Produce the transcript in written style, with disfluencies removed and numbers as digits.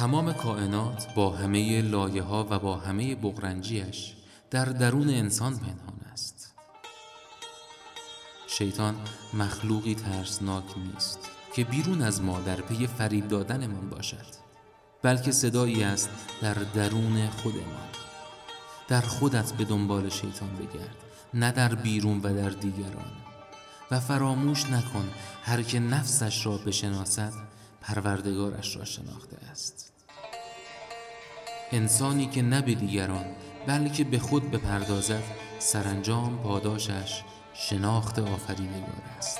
تمام کائنات با همه لایه‌ها و با همه بغرنجیش در درون انسان پنهان است. شیطان مخلوقی ترسناک نیست که بیرون از ما در پی فریب دادنمان باشد، بلکه صدایی است در درون خودمان. در خودت به دنبال شیطان بگرد، نه در بیرون و در دیگران، و فراموش نکن هر که نفسش را بشناسد پروردگارش را شناخته است. انسانی که نه به دیگران بلکه به خود بپردازد، سرانجام پاداشش شناخت آفرینگار است.